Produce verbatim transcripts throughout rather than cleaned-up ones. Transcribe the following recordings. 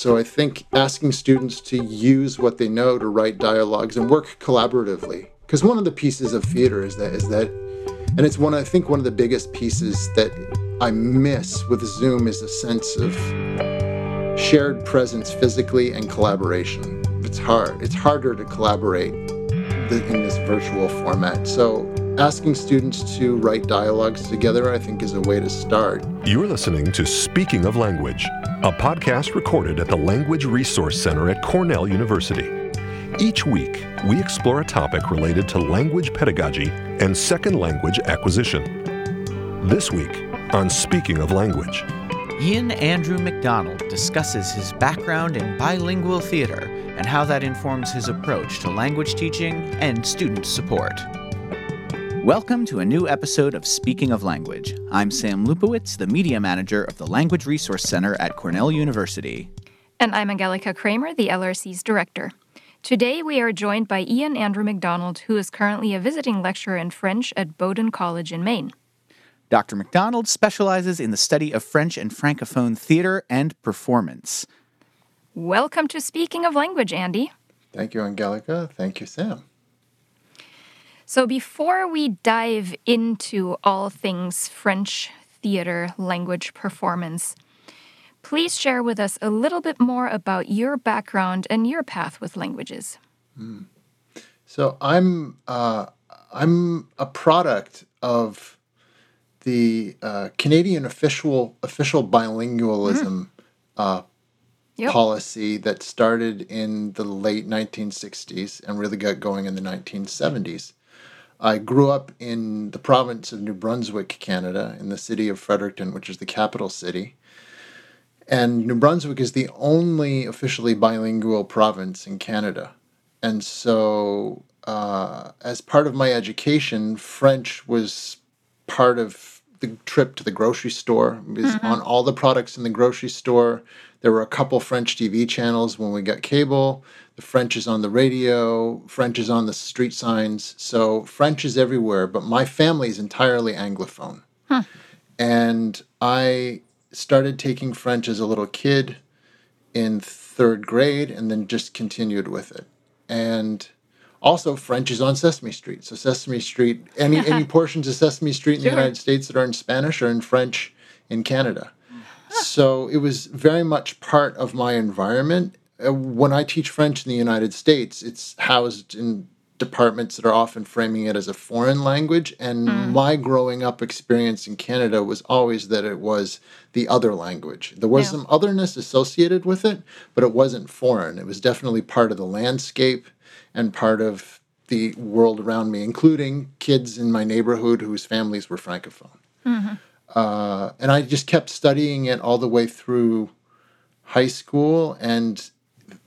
So I think asking students to use what they know to write dialogues and work collaboratively. Because one of the pieces of theater is that, is that, and it's one, I think one of the biggest pieces that I miss with Zoom is a sense of shared presence physically and collaboration. It's hard, it's harder to collaborate in this virtual format. So asking students to write dialogues together, I think, is a way to start. You're listening to Speaking of Language, a podcast recorded at the Language Resource Center at Cornell University. Each week, we explore a topic related to language pedagogy and second language acquisition. This week on Speaking of Language, Ian Andrew MacDonald discusses his background in bilingual theater and how that informs his approach to language teaching and student support. Welcome to a new episode of Speaking of Language. I'm Sam Lupowitz, the media manager of the Language Resource Center at Cornell University. And I'm Angelica Kramer, the L R C's director. Today we are joined by Ian Andrew MacDonald, who is currently a visiting lecturer in French at Bowdoin College in Maine. Doctor MacDonald specializes in the study of French and Francophone theater and performance. Welcome to Speaking of Language, Andy. Thank you, Angelica. Thank you, Sam. So before we dive into all things French theater, language, performance, please share with us a little bit more about your background and your path with languages. Mm. So I'm, uh, I'm a product of the uh, Canadian official official bilingualism mm. uh, yep. policy that started in the late nineteen sixties and really got going in the nineteen seventies. I grew up in the province of New Brunswick, Canada, in the city of Fredericton, which is the capital city. And New Brunswick is the only officially bilingual province in Canada. And so uh, as part of my education, French was part of the trip to the grocery store. It was mm-hmm. on all the products in the grocery store. There were a couple French T V channels when we got cable. The French is on the radio. French is on the street signs. So French is everywhere, but my family is entirely Anglophone. Huh. And I started taking French as a little kid in third grade and then just continued with it. And also, French is on Sesame Street. So Sesame Street, any any portions of Sesame Street in sure. the United States that are in Spanish are in French in Canada. So it was very much part of my environment. When I teach French in the United States, it's housed in departments that are often framing it as a foreign language. And mm. my growing up experience in Canada was always that it was the other language. There was yeah. some otherness associated with it, but it wasn't foreign. It was definitely part of the landscape and part of the world around me, including kids in my neighborhood whose families were Francophone. Mm-hmm. Uh, and I just kept studying it all the way through high school and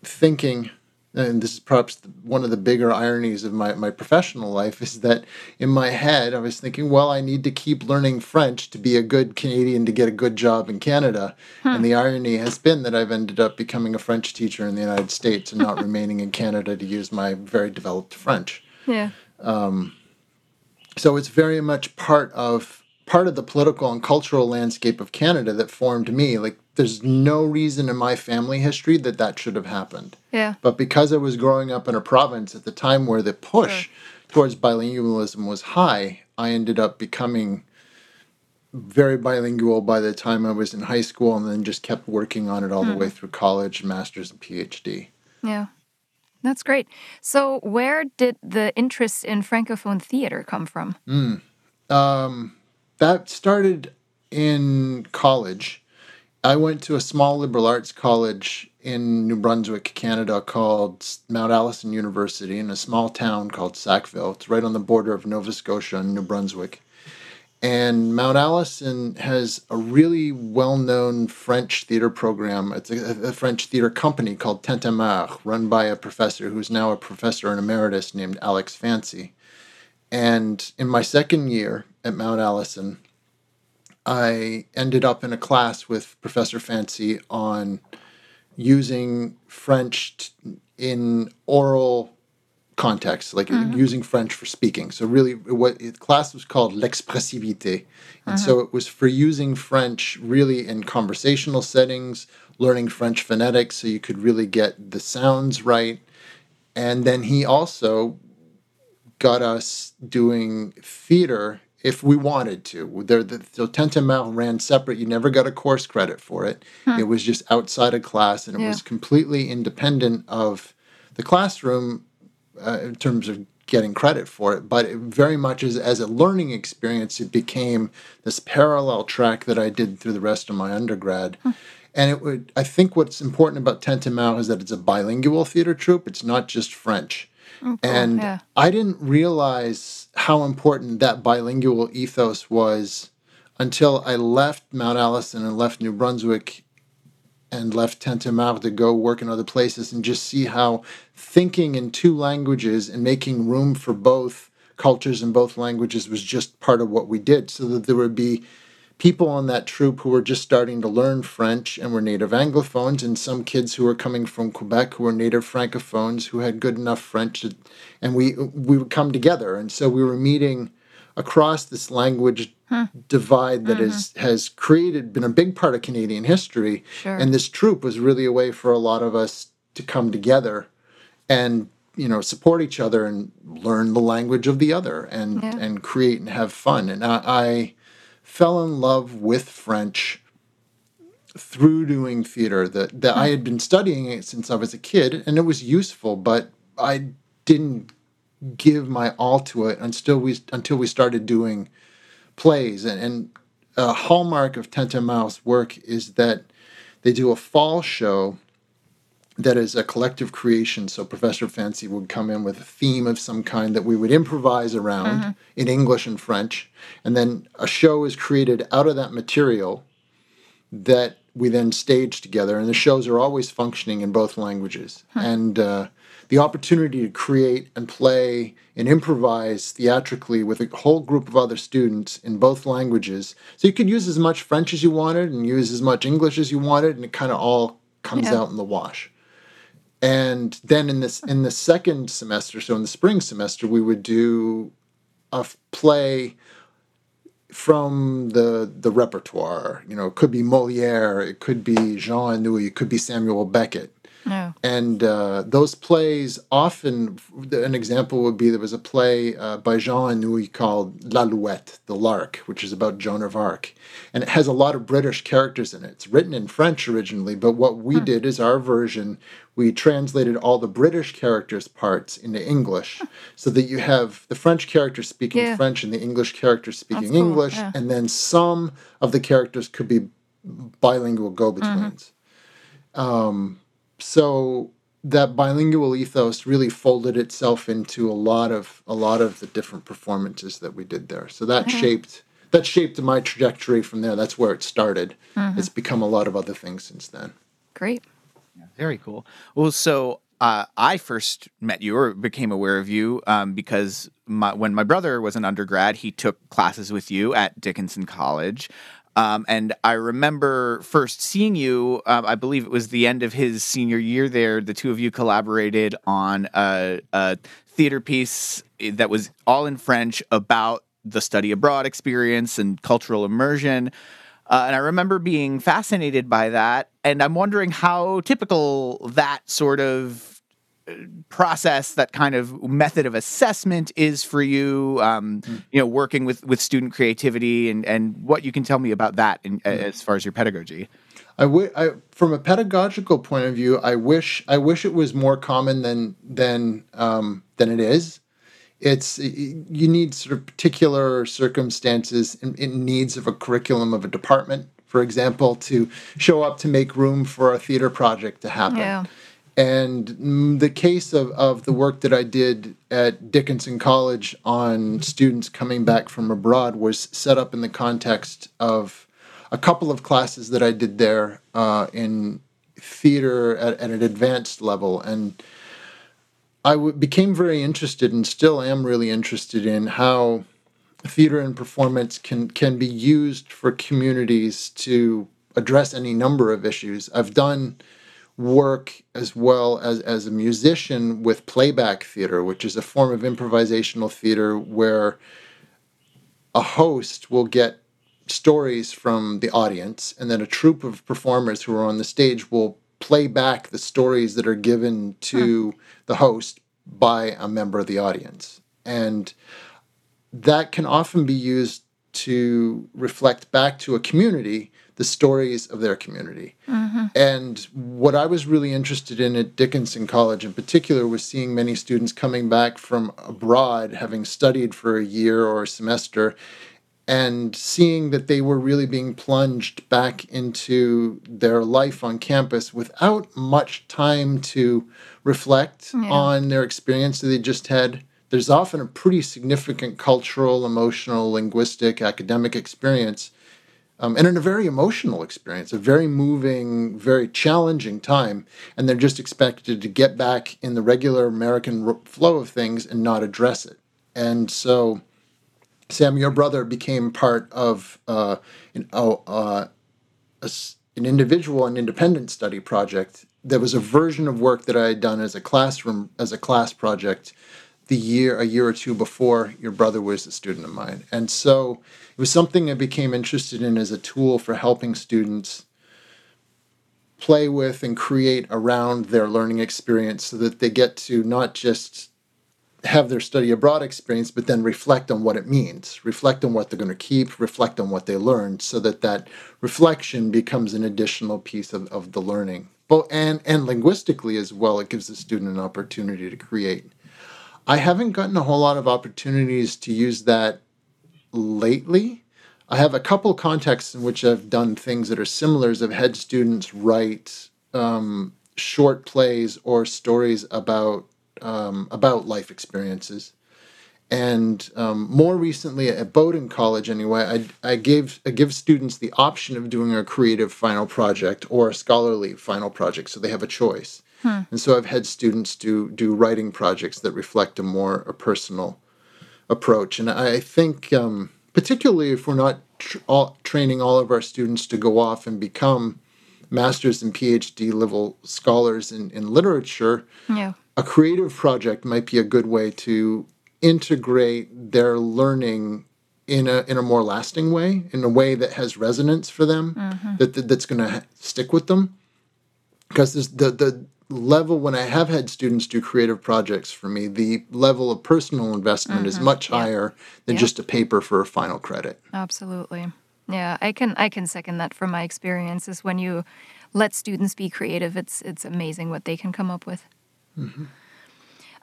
thinking, and this is perhaps one of the bigger ironies of my, my professional life, is that in my head I was thinking, well, I need to keep learning French to be a good Canadian to get a good job in Canada. Hmm. And the irony has been that I've ended up becoming a French teacher in the United States and not remaining in Canada to use my very developed French. Yeah. Um, so it's very much part of part of the political and cultural landscape of Canada that formed me. Like, there's no reason in my family history that that should have happened. Yeah. But because I was growing up in a province at the time where the push sure. towards bilingualism was high, I ended up becoming very bilingual by the time I was in high school and then just kept working on it all mm. the way through college, master's and PhD. Yeah. That's great. So where did the interest in Francophone theater come from? Mm. Um, that started in college. I went to a small liberal arts college in New Brunswick, Canada, called Mount Allison University, in a small town called Sackville. It's right on the border of Nova Scotia and New Brunswick. And Mount Allison has a really well-known French theater program. It's a, a French theater company called Tintamarre, run by a professor who's now a professor emeritus named Alex Fancy. And in my second year at Mount Allison, I ended up in a class with Professor Fancy on using French t- in oral context, like mm-hmm. using French for speaking. So really, what the class was called l'expressivité. And mm-hmm. so it was for using French really in conversational settings, learning French phonetics so you could really get the sounds right. And then he also got us doing theater if we wanted to. There, the, so Tintamarre ran separate. You never got a course credit for it. Huh. It was just outside of class, and it yeah. was completely independent of the classroom uh, in terms of getting credit for it. But it very much as, as a learning experience, it became this parallel track that I did through the rest of my undergrad. Huh. And it would, I think what's important about Tintamarre is that it's a bilingual theater troupe. It's not just French. Oh, cool. And yeah. I didn't realize how important that bilingual ethos was until I left Mount Allison and left New Brunswick and left Tintamarre to go work in other places and just see how thinking in two languages and making room for both cultures and both languages was just part of what we did, so that there would be people on that troupe who were just starting to learn French and were native Anglophones, and some kids who were coming from Quebec who were native Francophones who had good enough French, to, and we we would come together. And so we were meeting across this language huh. divide that mm-hmm. is, has created, been a big part of Canadian history. Sure. And this troupe was really a way for a lot of us to come together and, you know, support each other and learn the language of the other and, yeah. and create and have fun. And I... I fell in love with French through doing theater. That that mm. I had been studying it since I was a kid, and it was useful, but I didn't give my all to it until we until we started doing plays. And, and a hallmark of Tintamarre's work is that they do a fall show that is a collective creation. So Professor Fancy would come in with a theme of some kind that we would improvise around mm-hmm. in English and French. And then a show is created out of that material that we then stage together. And the shows are always functioning in both languages. Hmm. And uh, the opportunity to create and play and improvise theatrically with a whole group of other students in both languages. So you could use as much French as you wanted and use as much English as you wanted, and it kind of all comes yeah. out in the wash. And then in this in the second semester, so in the spring semester, we would do a play from the the repertoire. You know, it could be Molière, it could be Jean Anouilh, it could be Samuel Beckett. Oh. And uh, those plays often, an example would be there was a play uh, by Jean Anouilh called L'Alouette, the Lark, which is about Joan of Arc. And it has a lot of British characters in it. It's written in French originally, but what we huh. did is our version, we translated all the British characters' parts into English huh. so that you have the French characters speaking yeah. French and the English characters speaking That's English. Cool. Yeah. And then some of the characters could be bilingual go-betweens. Mm-hmm. Um... So that bilingual ethos really folded itself into a lot of a lot of the different performances that we did there. So that mm-hmm. shaped that shaped my trajectory from there. That's where it started. Mm-hmm. It's become a lot of other things since then. Great. Yeah, very cool. Well, so uh, I first met you or became aware of you um, because my, when my brother was an undergrad, he took classes with you at Dickinson College. Um, and I remember first seeing you, uh, I believe it was the end of his senior year there. The two of you collaborated on a, a theater piece that was all in French about the study abroad experience and cultural immersion. Uh, and I remember being fascinated by that. And I'm wondering how typical that sort of process, that kind of method of assessment is for you, um, mm. you know, working with, with student creativity and, and what you can tell me about that in, mm. as far as your pedagogy. I, w- I from a pedagogical point of view, I wish I wish it was more common than than um, than it is. It's you need sort of particular circumstances and, and needs of a curriculum of a department, for example, to show up to make room for a theater project to happen. Yeah. And the case of, of the work that I did at Dickinson College on students coming back from abroad was set up in the context of a couple of classes that I did there uh, in theater at, at an advanced level. And I w- became very interested and still am really interested in how theater and performance can, can be used for communities to address any number of issues. I've done work as well as, as a musician with playback theater, which is a form of improvisational theater where a host will get stories from the audience, and then a troupe of performers who are on the stage will play back the stories that are given to huh. the host by a member of the audience. And that can often be used to reflect back to a community the stories of their community. Mm-hmm. And what I was really interested in at Dickinson College in particular was seeing many students coming back from abroad, having studied for a year or a semester, and seeing that they were really being plunged back into their life on campus without much time to reflect yeah. on their experience that they just had. There's often a pretty significant cultural, emotional, linguistic, academic experience, um, and in a very emotional experience, a very moving, very challenging time, and they're just expected to get back in the regular American flow of things and not address it. And so, Sam, your brother became part of uh, an, oh, uh, a, an individual and independent study project that was a version of work that I had done as a classroom, as a class project, the year, a year or two before your brother was a student of mine. And so it was something I became interested in as a tool for helping students play with and create around their learning experience so that they get to not just have their study abroad experience, but then reflect on what it means, reflect on what they're going to keep, reflect on what they learned, so that that reflection becomes an additional piece of, of the learning. Both, and, and linguistically as well, it gives the student an opportunity to create. I haven't gotten a whole lot of opportunities to use that lately. I have a couple contexts in which I've done things that are similar. I've had students write um, short plays or stories about um, about life experiences. And um, more recently at Bowdoin College, anyway, I, I gave I give students the option of doing a creative final project or a scholarly final project, so they have a choice. Hmm. And so I've had students do do writing projects that reflect a more a personal approach. And I think um, particularly if we're not tr- all, training all of our students to go off and become master's and PhD level scholars in, in literature, yeah. a creative project might be a good way to integrate their learning in a in a more lasting way, in a way that has resonance for them, mm-hmm. that, that that's going to stick with them. Because this, the the level, when I have had students do creative projects for me, the level of personal investment mm-hmm. is much yeah. higher than yeah. just a paper for a final credit. Absolutely. Yeah, I can I can second that from my experiences. When you let students be creative, it's it's amazing what they can come up with. Mm-hmm.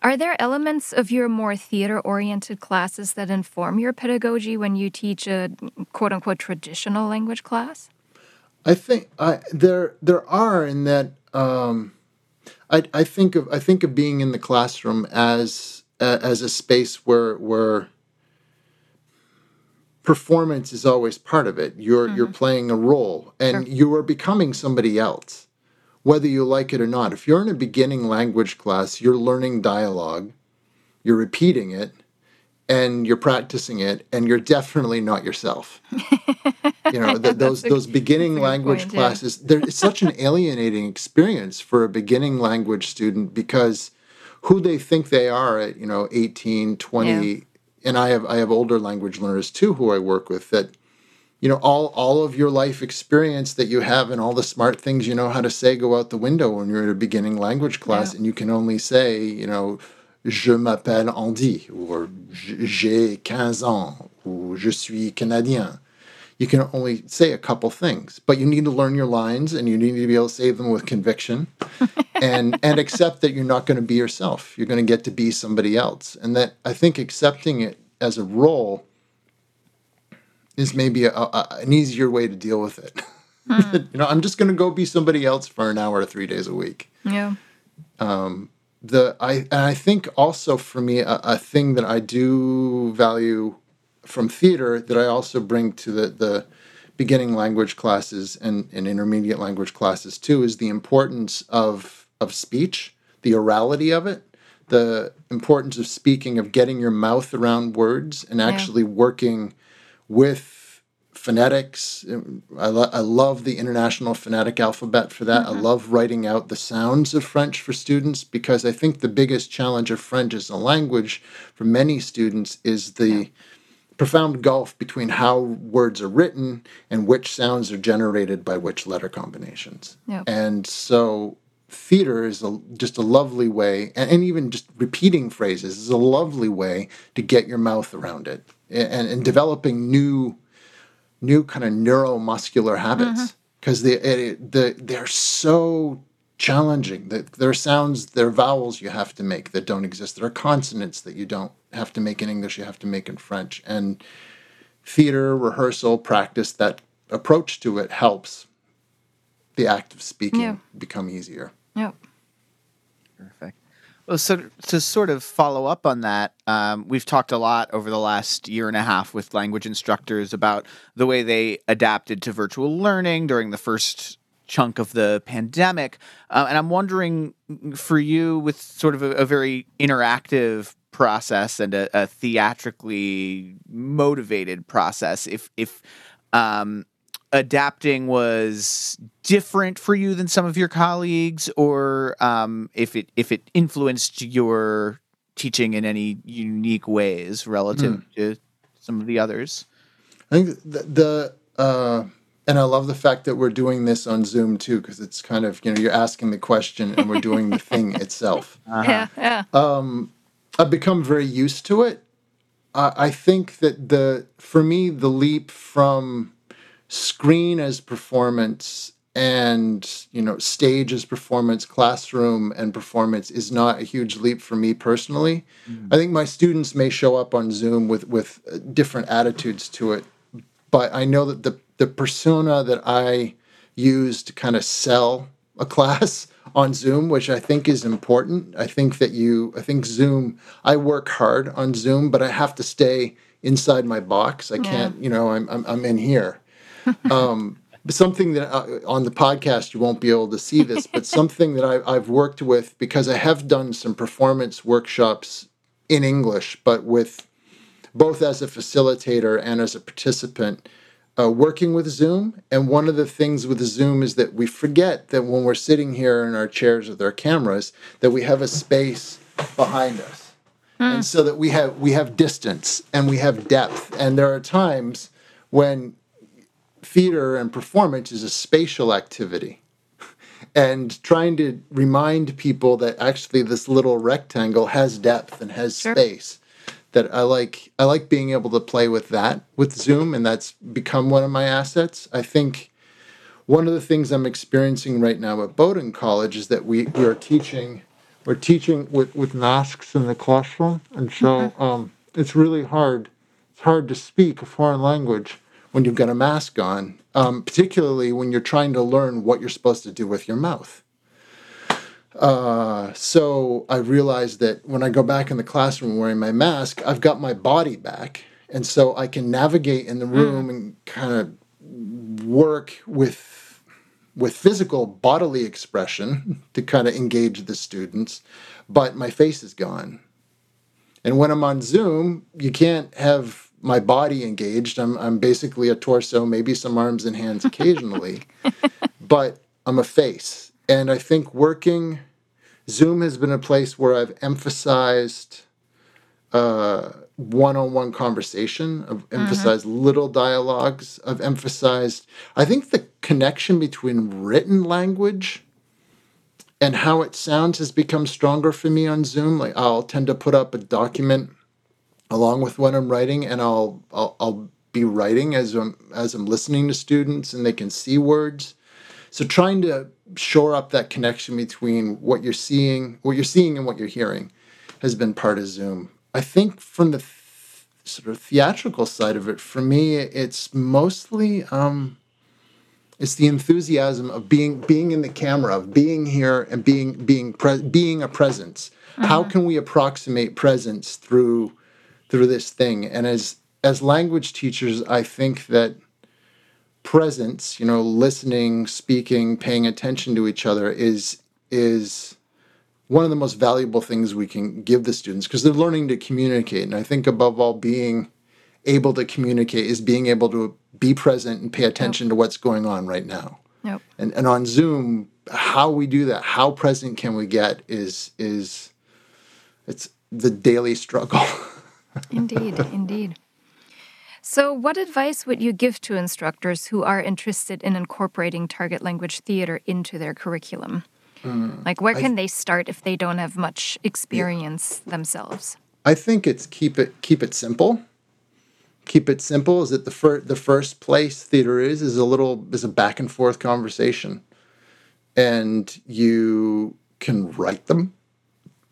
Are there elements of your more theater-oriented classes that inform your pedagogy when you teach a quote-unquote traditional language class? I think I, there there are, in that um, I, I think of I think of being in the classroom as uh, as a space where where performance is always part of it. You're mm-hmm. you're playing a role, and sure. you are becoming somebody else, whether you like it or not. If you're in a beginning language class, you're learning dialogue, you're repeating it, and you're practicing it, and you're definitely not yourself. You know, the, those a, those beginning language point, classes, yeah. it's such an alienating experience for a beginning language student, because who they think they are at, you know, eighteen, twenty, yeah. and I have I have older language learners too who I work with, that, you know, all, all of your life experience that you have and all the smart things you know how to say go out the window when you're in a beginning language class, yeah. and you can only say, you know, je m'appelle Andy, or j'ai quinze ans, or je suis Canadien. You can only say a couple things, but you need to learn your lines, and you need to be able to say them with conviction, and and accept that you're not going to be yourself. You're going to get to be somebody else. And that, I think, accepting it as a role is maybe a, a, an easier way to deal with it. Mm. You know, I'm just going to go be somebody else for an hour, three days a week. Yeah. Um, The I and I think also for me a, a thing that I do value from theater that I also bring to the, the beginning language classes and, and intermediate language classes too is the importance of of speech, the orality of it, the importance of speaking, of getting your mouth around words and actually yeah. working with phonetics. I, lo- I love the International Phonetic Alphabet for that. Mm-hmm. I love writing out the sounds of French for students, because I think the biggest challenge of French as a language for many students is the yeah. profound gulf between how words are written and which sounds are generated by which letter combinations. Yep. And so theater is a, just a lovely way, and, and even just repeating phrases is a lovely way to get your mouth around it and, and developing new new kind of neuromuscular habits, because mm-hmm. they, it, the, they're so challenging. The, there are sounds, there are vowels you have to make that don't exist. There are consonants that you don't have to make in English, you have to make in French. And theater, rehearsal, practice, that approach to it helps the act of speaking yeah. become easier. Yep. Perfect. Well, so to sort of follow up on that, um, we've talked a lot over the last year and a half with language instructors about the way they adapted to virtual learning during the first chunk of the pandemic. Uh, and I'm wondering for you, with sort of a, a very interactive process and a, a theatrically motivated process, if, if um, adapting was different for you than some of your colleagues, or um, if it if it influenced your teaching in any unique ways relative mm. to some of the others. I think the, the uh, and I love the fact that we're doing this on Zoom too, because it's kind of, you know, you're asking the question and we're doing the thing itself. Uh-huh. Yeah, yeah. Um, I've become very used to it. I, I think that the for me the leap from screen as performance and, you know, stage as performance, classroom and performance is not a huge leap for me personally. Mm. I think my students may show up on Zoom with, with different attitudes to it, but I know that the, the persona that I use to kind of sell a class on Zoom, which I think is important. I think that you, I think Zoom, I work hard on Zoom, but I have to stay inside my box. I can't, yeah. you know, I'm, I'm, I'm in here. um, but something that uh, on the podcast, you won't be able to see this, but something that I, I've worked with, because I have done some performance workshops in English, but with both as a facilitator and as a participant, uh, working with Zoom. And one of the things with Zoom is that we forget that when we're sitting here in our chairs with our cameras, that we have a space behind us. Mm. And so that we have, we have distance and we have depth. And there are times when theater and performance is a spatial activity, and trying to remind people that actually this little rectangle has depth and has sure. space, that I like, I like being able to play with that with Zoom, and that's become one of my assets. I think one of the things I'm experiencing right now at Bowdoin College is that we, we are teaching, we're teaching with, with masks in the classroom. And so um, it's really hard. It's hard to speak a foreign language when you've got a mask on, um, particularly when you're trying to learn what you're supposed to do with your mouth. Uh, so I realized that when I go back in the classroom wearing my mask, I've got my body back. And so I can navigate in the room and kind of work with with physical bodily expression to kind of engage the students, but my face is gone. And when I'm on Zoom, you can't have my body engaged. I'm I'm basically a torso, maybe some arms and hands occasionally, but I'm a face. And I think working, Zoom has been a place where I've emphasized uh, one-on-one conversation, I've emphasized mm-hmm. little dialogues, I've emphasized, I think the connection between written language and how it sounds has become stronger for me on Zoom. Like I'll tend to put up a document along with what I'm writing, and I'll, I'll I'll be writing as I'm as I'm listening to students, and they can see words. So trying to shore up that connection between what you're seeing, what you're seeing, and what you're hearing, has been part of Zoom. I think from the th- sort of theatrical side of it, for me, it's mostly um, it's the enthusiasm of being being in the camera, of being here, and being being pre- being a presence. Mm-hmm. How can we approximate presence through through this thing? And as as language teachers, I think that presence, you know, listening, speaking, paying attention to each other is is one of the most valuable things we can give the students, because they're learning to communicate. And I think above all, being able to communicate is being able to be present and pay attention yep. to what's going on right now. Yep. And and on Zoom, how we do that, how present can we get is is it's the daily struggle. Indeed, indeed. So what advice would you give to instructors who are interested in incorporating target language theater into their curriculum? Mm, like, where can th- they start if they don't have much experience yeah. themselves? I think it's keep it keep it simple. Keep it simple is that the fir- the first place theater is is a little is a back and forth conversation, and you can write them.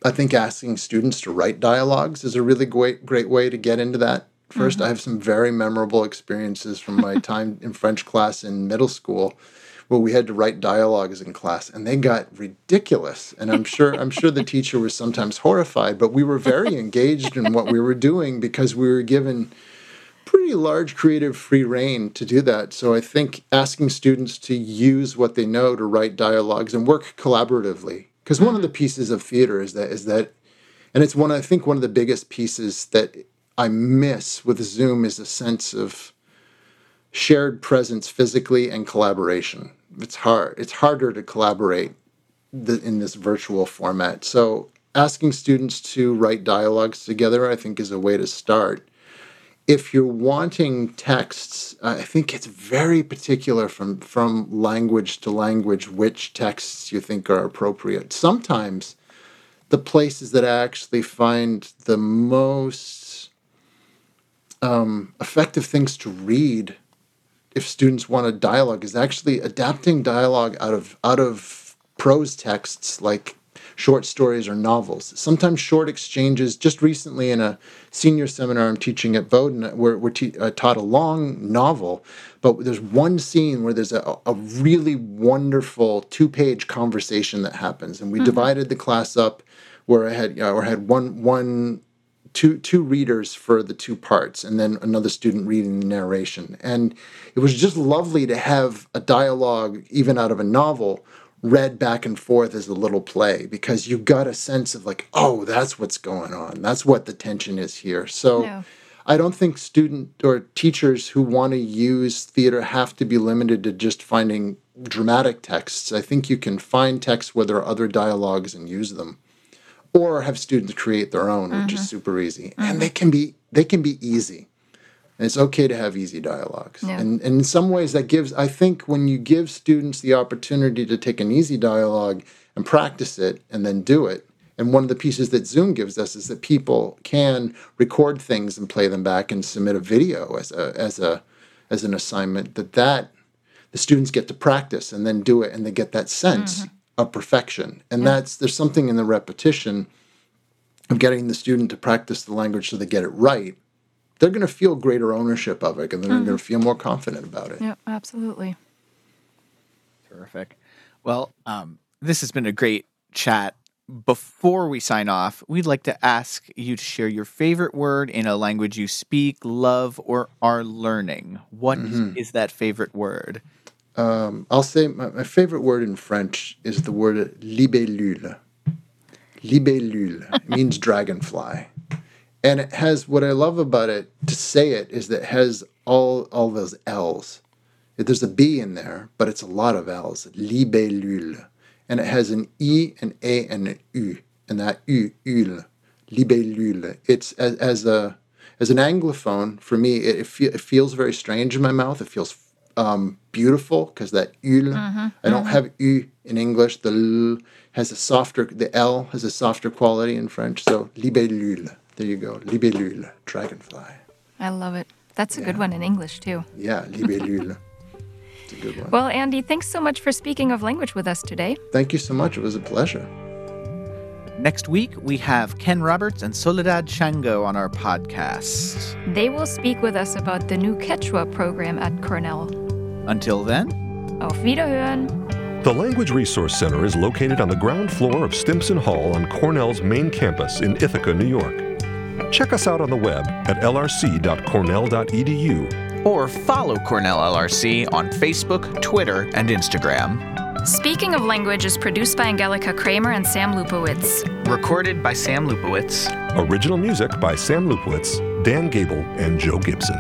I think asking students to write dialogues is a really great great way to get into that. First, mm-hmm. I have some very memorable experiences from my time in French class in middle school where we had to write dialogues in class, and they got ridiculous. And I'm sure I'm sure the teacher was sometimes horrified, but we were very engaged in what we were doing because we were given pretty large creative free rein to do that. So I think asking students to use what they know to write dialogues and work collaboratively. Because one of the pieces of theater is that is that, and it's one I think one of the biggest pieces that I miss with Zoom is a sense of shared presence physically and collaboration. It's hard. It's harder to collaborate th- in this virtual format. So asking students to write dialogues together, I think, is a way to start. If you're wanting texts, uh, I think it's very particular from, from language to language which texts you think are appropriate. Sometimes the places that I actually find the most um, effective things to read if students want a dialogue is actually adapting dialogue out of out of prose texts like short stories or novels. Sometimes short exchanges. Just recently in a senior seminar I'm teaching at Bowdoin, we're, we're te- uh, taught a long novel, but there's one scene where there's a, a really wonderful two-page conversation that happens, and we mm-hmm. divided the class up where I had, you know, or had one, one, two, two readers for the two parts, and then another student reading the narration. And it was just lovely to have a dialogue, even out of a novel, read back and forth as a little play, because you got a sense of like, oh, that's what's going on. That's what the tension is here. So no. I don't think student or teachers who want to use theater have to be limited to just finding dramatic texts. I think you can find texts where there are other dialogues and use them, or have students create their own, mm-hmm. which is super easy. Mm-hmm. And they can be they can be easy. And it's okay to have easy dialogues. Yeah. And, and in some ways that gives, I think when you give students the opportunity to take an easy dialogue and practice it and then do it, and one of the pieces that Zoom gives us is that people can record things and play them back and submit a video as a as a as an assignment, that, that the students get to practice and then do it, and they get that sense mm-hmm. of perfection. And yeah. that's there's something in the repetition of getting the student to practice the language so they get it right. They're going to feel greater ownership of it, and they're mm-hmm. going to feel more confident about it. Yeah, absolutely. Terrific. Well, um, this has been a great chat. Before we sign off, we'd like to ask you to share your favorite word in a language you speak, love, or are learning. What mm-hmm. is that favorite word? Um, I'll say my, my favorite word in French is the word libellule. Libellule means dragonfly. And it has, what I love about it, to say it, is that it has all all those L's. There's a B in there, but it's a lot of L's. Libellule. And it has an E, an A, and an U. And that U, ule, libellule. It's, as, as a as an Anglophone, for me, it, it, fe- it feels very strange in my mouth. It feels um, beautiful, because that ule, mm-hmm. I don't have U in English. The L has a softer, the L has a softer quality in French. So, libellule. There you go. Libellule, dragonfly. I love it. That's a yeah. good one in English, too. Yeah, libellule. It's a good one. Well, Andy, thanks so much for speaking of language with us today. Thank you so much. It was a pleasure. Next week, we have Ken Roberts and Soledad Chango on our podcast. They will speak with us about the new Quechua program at Cornell. Until then, auf Wiederhören. The Language Resource Center is located on the ground floor of Stimson Hall on Cornell's main campus in Ithaca, New York. Check us out on the web at l r c dot cornell dot e d u. Or follow Cornell L R C on Facebook, Twitter, and Instagram. Speaking of Language is produced by Angelica Kramer and Sam Lupowitz. Recorded by Sam Lupowitz. Original music by Sam Lupowitz, Dan Gable, and Joe Gibson.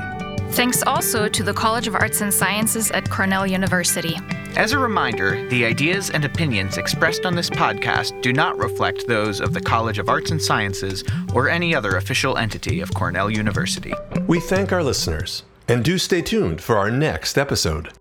Thanks also to the College of Arts and Sciences at Cornell University. As a reminder, the ideas and opinions expressed on this podcast do not reflect those of the College of Arts and Sciences or any other official entity of Cornell University. We thank our listeners, and do stay tuned for our next episode.